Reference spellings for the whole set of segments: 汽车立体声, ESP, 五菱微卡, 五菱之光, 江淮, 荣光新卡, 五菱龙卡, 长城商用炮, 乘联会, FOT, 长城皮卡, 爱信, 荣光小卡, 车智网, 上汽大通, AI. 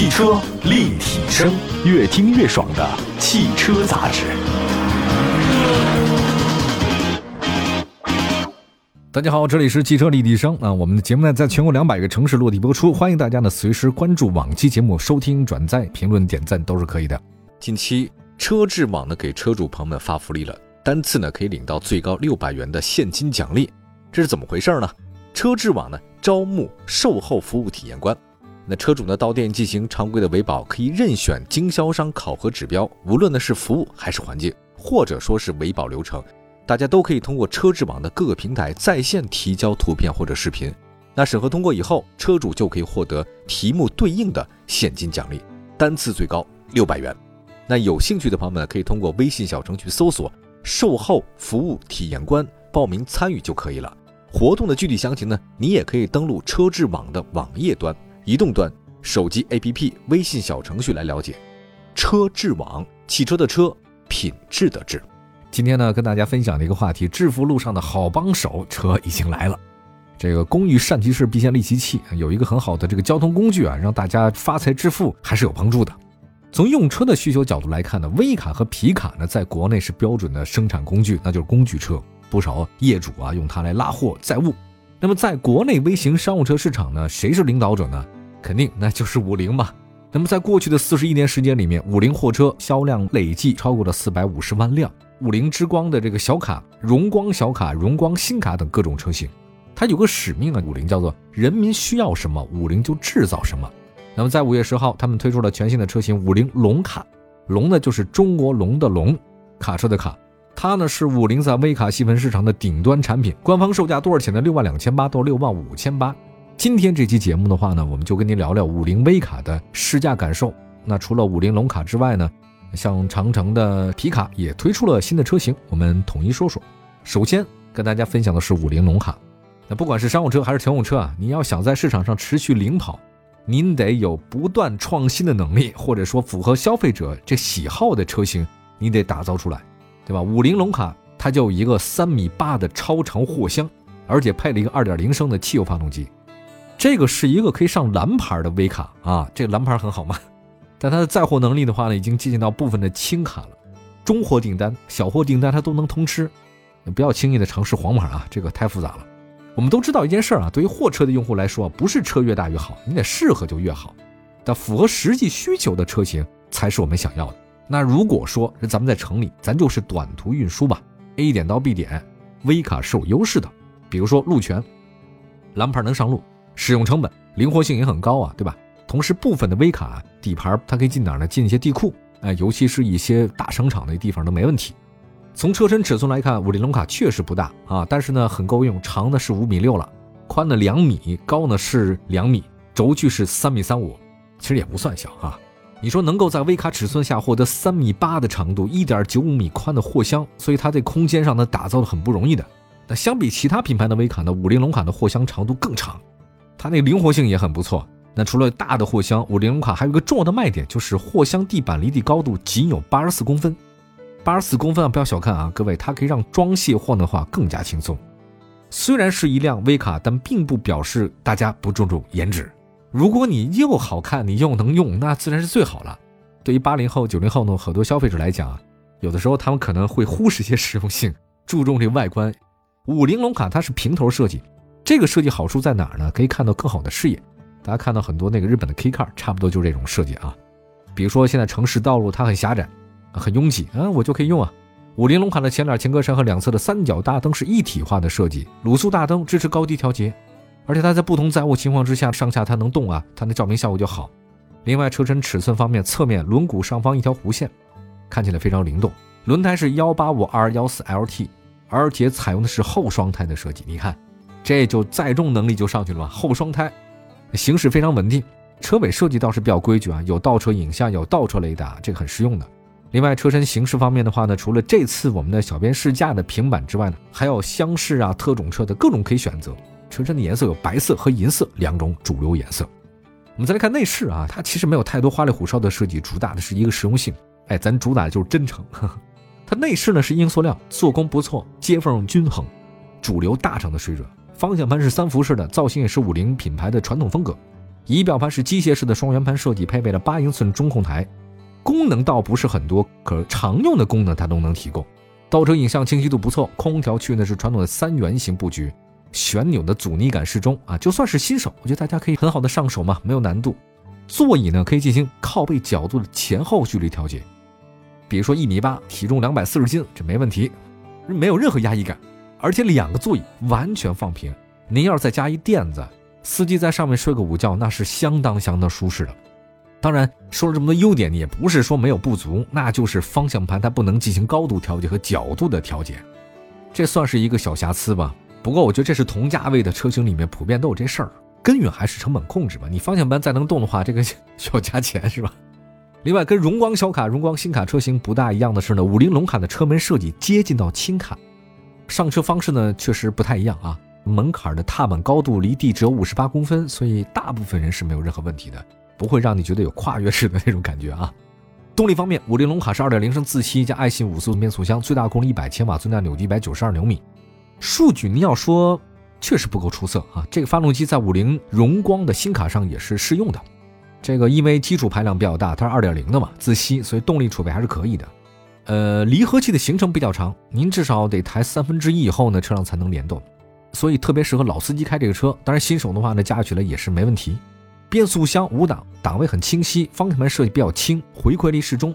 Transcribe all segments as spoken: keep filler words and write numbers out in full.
汽车立体声，越听越爽的汽车杂志。大家好，这里是汽车立体声啊！我们的节目呢，在全国两百个城市落地播出，欢迎大家呢随时关注往期节目，收听、转载、评论、点赞都是可以的。近期车智网呢给车主朋友们发福利了，单次呢可以领到最高六百元的现金奖励，这是怎么回事呢？车智网呢招募售后服务体验官。那车主呢到店进行常规的维保，可以任选经销商考核指标，无论呢是服务还是环境，或者说是维保流程，大家都可以通过车智网的各个平台在线提交图片或者视频。那审核通过以后，车主就可以获得题目对应的现金奖励，单次最高六百元。那有兴趣的朋友们可以通过微信小程序搜索“售后服务体验官”报名参与就可以了。活动的具体详情呢，你也可以登录车智网的网页端、移动端、手机 A P P、 微信小程序来了解。车智网，汽车的车，品质的质。今天呢，跟大家分享的一个话题，致富路上的好帮手，车已经来了。这个工欲善其事，必先利其器，有一个很好的这个交通工具啊，让大家发财致富还是有帮助的。从用车的需求角度来看呢，微卡和皮卡呢，在国内是标准的生产工具，那就是工具车，不少业主啊用它来拉货载物。那么在国内微型商务车市场呢，谁是领导者呢？肯定那就是五菱嘛。那么在过去的四十一年时间里面，五菱货车销量累计超过了四百五十万辆。五菱之光的这个小卡、荣光小卡、荣光新卡等各种车型，它有个使命啊，五菱叫做人民需要什么，五菱就制造什么。那么在五月十号，他们推出了全新的车型五菱龙卡，龙呢就是中国龙的龙，卡车的卡。它呢是五菱在微卡细分市场的顶端产品，官方售价多少钱呢？六万两千八到六万五千八。今天这期节目的话呢，我们就跟您聊聊五菱微卡的试驾感受。那除了五菱龙卡之外呢，像长城的皮卡也推出了新的车型，我们统一说说。首先跟大家分享的是五菱龙卡。那不管是商务车还是乘用车啊，你要想在市场上持续领跑，您得有不断创新的能力，或者说符合消费者这喜好的车型，你得打造出来，对吧？五菱龙卡它就有一个三米八的超长货箱，而且配了一个二点零升的汽油发动机。这个是一个可以上蓝牌的微卡啊，这个蓝牌很好嘛，但它的载货能力的话呢，已经接近到部分的轻卡了，中货订单、小货订单它都能通吃，不要轻易的尝试黄牌啊，这个太复杂了。我们都知道一件事啊，对于货车的用户来说，不是车越大越好，你得适合就越好，但符合实际需求的车型才是我们想要的。那如果说咱们在城里，咱就是短途运输吧 ，A 点到 B 点，微卡是有优势的，比如说路权，蓝牌能上路。使用成本灵活性也很高啊，对吧？同时部分的微卡底盘它可以进哪儿呢？进一些地库、呃、尤其是一些大商场的地方都没问题。从车身尺寸来看，五菱龙卡确实不大啊，但是呢很够用，长的是五米六了，宽的两米，高呢是两米，轴距是三米三十五，其实也不算小啊。你说能够在微卡尺寸下获得三米八的长度， 一点九五米宽的货箱，所以它在空间上呢打造的很不容易的。那相比其他品牌的微卡呢，五菱龙卡的货箱长度更长，它那个灵活性也很不错。那除了大的货箱，五菱龙卡还有一个重要的卖点，就是货箱地板离地高度仅有八十四公分。八十四公分啊，不要小看啊，各位，它可以让装卸货的话更加轻松。虽然是一辆微卡，但并不表示大家不注重颜值。如果你又好看，你又能用，那自然是最好了。对于八零后、九零后呢，很多消费者来讲啊，有的时候他们可能会忽视一些实用性，注重这个外观。五菱龙卡它是平头设计。这个设计好处在哪儿呢？可以看到更好的视野。大家看到很多那个日本的 K car， 差不多就是这种设计啊。比如说现在城市道路它很狭窄，很拥挤，嗯，我就可以用啊。五菱龙卡的前脸、前格栅和两侧的三角大灯是一体化的设计，卤素大灯支持高低调节，而且它在不同载物情况之下，上下它能动啊，它的照明效果就好。另外车身尺寸方面，侧面轮毂上方一条弧线，看起来非常灵动。轮胎是 一八五 二一四 L T， 而且采用的是后双胎的设计，你看。这就载重能力就上去了嘛，后双胎行驶非常稳定。车尾设计倒是比较规矩啊，有倒车影像，有倒车雷达，这个很实用的。另外车身形式方面的话呢，除了这次我们的小编试驾的平板之外呢，还有厢式啊、特种车的各种可以选择。车身的颜色有白色和银色两种主流颜色。我们再来看内饰啊，它其实没有太多花里胡哨的设计，主打的是一个实用性。哎，咱主打的就是真诚。呵呵，它内饰呢是硬塑料，做工不错，接缝均衡，主流大厂的水准。方向盘是三辐式的，造型也是五菱品牌的传统风格。仪表盘是机械式的双圆盘设计，配备了八英寸中控台，功能倒不是很多，可常用的功能它都能提供。倒车影像清晰度不错，空调区呢是传统的三圆形布局，旋钮的阻尼感适中啊，就算是新手，我觉得大家可以很好的上手嘛，没有难度。座椅呢可以进行靠背角度的前后距离调节，比如说一米八，体重两百四十斤，这没问题，没有任何压抑感。而且两个座椅完全放平，您要是再加一垫子，司机在上面睡个午觉，那是相当相当舒适的。当然说了这么多优点，你也不是说没有不足，那就是方向盘它不能进行高度调节和角度的调节，这算是一个小瑕疵吧。不过我觉得这是同价位的车型里面普遍都有这事儿，根源还是成本控制嘛。你方向盘再能动的话，这个需要加钱是吧。另外跟荣光小卡、荣光新卡车型不大一样的是呢，五菱龙卡的车门设计接近到轻卡，上车方式呢确实不太一样啊。门槛的踏板高度离地只有五十八公分，所以大部分人是没有任何问题的，不会让你觉得有跨越式的那种感觉啊。动力方面，五菱龙卡是 二点零升自吸加爱信五速变速箱，最大功率一百千瓦，最大扭矩一百九十二牛米。数据您要说确实不够出色啊，这个发动机在五菱荣光的新卡上也是适用的。这个因为基础排量比较大，它是 二点零 的嘛，自吸，所以动力储备还是可以的。呃，离合器的行程比较长，您至少得抬三分之一以后呢，车辆才能联动，所以特别适合老司机开这个车。当然新手的话呢，加起来也是没问题。变速箱五档，档位很清晰，方向盘设计比较轻，回馈力适中。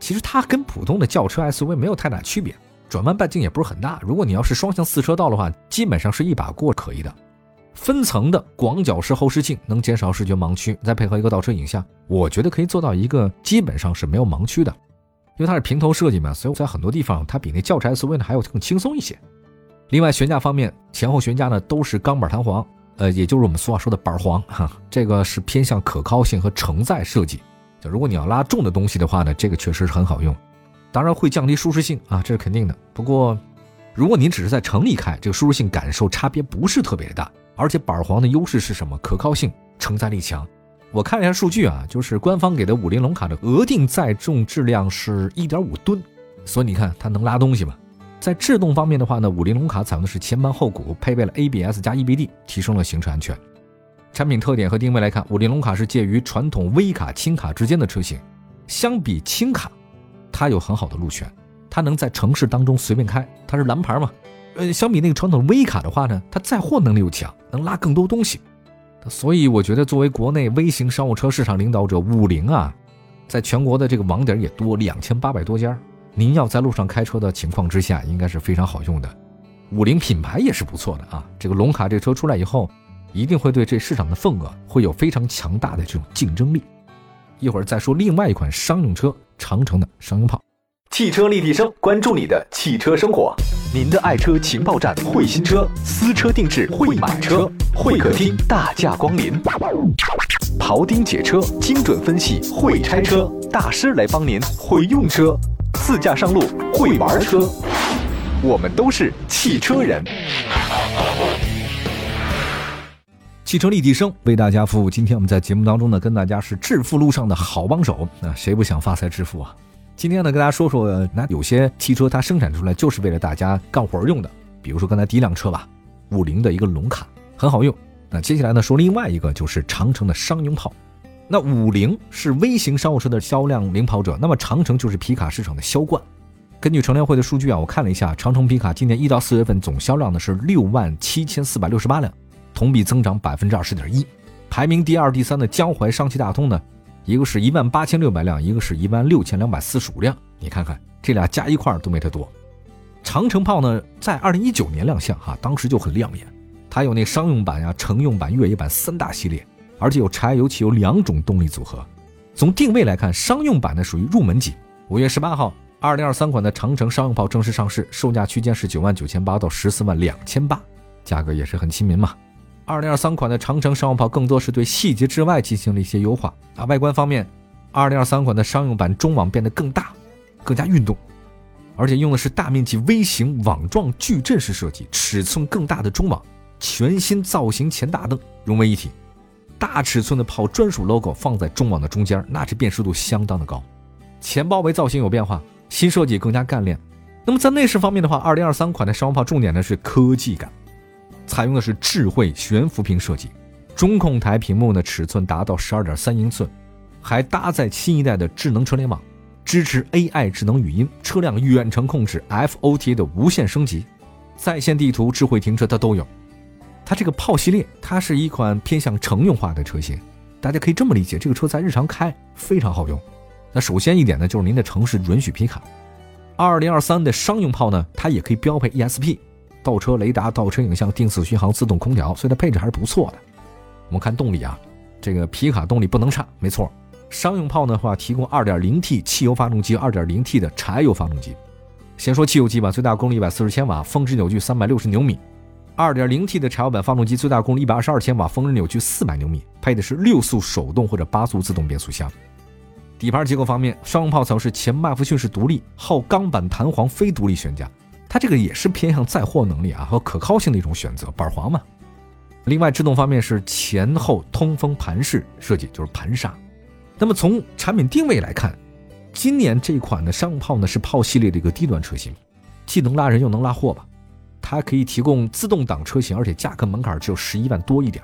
其实它跟普通的轿车 S U V 没有太大区别，转弯半径也不是很大，如果你要是双向四车道的话，基本上是一把过可以的。分层的广角式后视镜能减少视觉盲区，再配合一个倒车影像，我觉得可以做到一个基本上是没有盲区的。因为它是平头设计嘛，所以在很多地方它比那轿车 S U V 呢还要更轻松一些。另外悬架方面，前后悬架呢都是钢板弹簧，呃，也就是我们俗话说的板簧哈，这个是偏向可靠性和承载设计。就如果你要拉重的东西的话呢，这个确实是很好用，当然会降低舒适性啊，这是肯定的。不过如果您只是在城里开，这个舒适性感受差别不是特别的大，而且板簧的优势是什么？可靠性、承载力强。我看了一下数据啊，就是官方给的五菱龙卡的额定载重质量是 一点五吨，所以你看它能拉东西嘛。在制动方面的话呢，五菱龙卡采用的是前盘后鼓，配备了 A B S 加 E B D， 提升了行车安全。产品特点和定位来看，五菱龙卡是介于传统微卡、轻卡之间的车型。相比轻卡，它有很好的路权，它能在城市当中随便开，它是蓝牌嘛。呃，相比那个传统微卡的话呢，它载货能力又强，能拉更多东西。所以我觉得作为国内微型商务车市场领导者，五菱啊在全国的这个网点也多，两千八百多家，您要在路上开车的情况之下应该是非常好用的。五菱品牌也是不错的啊，这个龙卡这车出来以后一定会对这市场的份额会有非常强大的这种竞争力。一会儿再说另外一款商用车，长城的商用炮。汽车立体声，关注你的汽车生活，您的爱车情报站，会新车，私车定制，会买车，会客厅大驾光临，庖丁解车，精准分析，会拆车大师来帮您，会用车，自驾上路，会玩车，我们都是汽车人。汽车立体声为大家服务。今天我们在节目当中呢，跟大家是致富路上的好帮手。那谁不想发财致富啊？今天呢，跟大家说说，那有些汽车它生产出来就是为了大家干活用的，比如说刚才第一辆车吧，五菱的一个龙卡很好用。那接下来呢，说另外一个就是长城的商用炮。那五菱是微型商务车的销量领跑者，那么长城就是皮卡市场的销冠。根据乘联会的数据啊，我看了一下，长城皮卡今年一到四月份总销量呢是六万七千四百六十八辆，同比增长 百分之二十点一。 排名第二第三的江淮上汽大通呢，一个是一万八千六百辆，一个是一万六千两百四十五辆，你看看这俩加一块都没它多。长城炮呢在二零一九年亮相哈、啊，当时就很亮眼，它有那商用版呀、啊、乘用版、越野版三大系列，而且有柴油汽油两种动力组合。从定位来看，商用版呢属于入门级。五月十八号二零二三款的长城商用炮正式上市，售价区间是九万九千八到十四万两千八，价格也是很亲民嘛。二零二三款的长城商用炮更多是对细节之外进行了一些优化啊。外观方面，二零二三款的商用版中网变得更大，更加运动，而且用的是大面积微型网状矩阵式设计，尺寸更大的中网，全新造型前大灯融为一体，大尺寸的炮专属 logo 放在中网的中间，那这辨识度相当的高。前包围造型有变化，新设计更加干练。那么在内饰方面的话，二零二三款的商用炮重点呢是科技感，采用的是智慧悬浮屏设计，中控台屏幕的尺寸达到 十二点三英寸，还搭载新一代的智能车联网，支持 A I 智能语音、车辆远程控制、F O T 的无限升级，在线地图、智慧停车它都有。它这个炮系列，它是一款偏向乘用化的车型，大家可以这么理解，这个车在日常开非常好用。那首先一点呢，就是您的城市允许皮卡。二零二三的商用炮呢，它也可以标配 E S P 倒车雷达、倒车影像、定速巡航、自动空调，所以它配置还是不错的。我们看动力啊，这个皮卡动力不能差，没错。商用炮的话，提供 二点零T 汽油发动机、二点零T 的柴油发动机。先说汽油机吧，最大功率一百四十千瓦，峰值扭矩三百六十牛米。二点零T 的柴油版发动机最大功率一百二十二千瓦，峰值扭矩四百牛米，配的是六速手动或者八速自动变速箱。底盘结构方面，商用炮槽是前麦弗逊式独立后钢板弹簧非独立悬架，它这个也是偏向载货能力啊和可靠性的一种选择，板簧嘛。另外制动方面是前后通风盘式设计，就是盘刹。那么从产品定位来看，今年这款的商用炮呢是炮系列的一个低端车型，既能拉人又能拉货吧。它可以提供自动挡车型，而且价格门槛只有十一万多一点，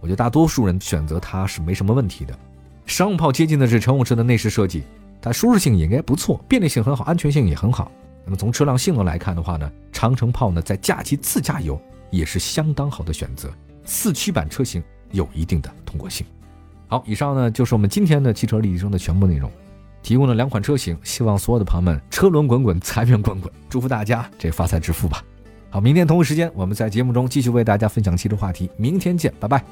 我觉得大多数人选择它是没什么问题的。商用炮接近的是乘用车的内饰设计，它舒适性也应该不错，便利性很好，安全性也很好。那么从车辆性能来看的话呢，长城炮呢在假期自驾游也是相当好的选择，四驱版车型有一定的通过性。好，以上呢就是我们今天的汽车立体声的全部内容，提供了两款车型，希望所有的朋友们车轮滚滚，财源滚滚，祝福大家这发财致富吧。好，明天同一时间我们在节目中继续为大家分享汽车话题，明天见，拜拜。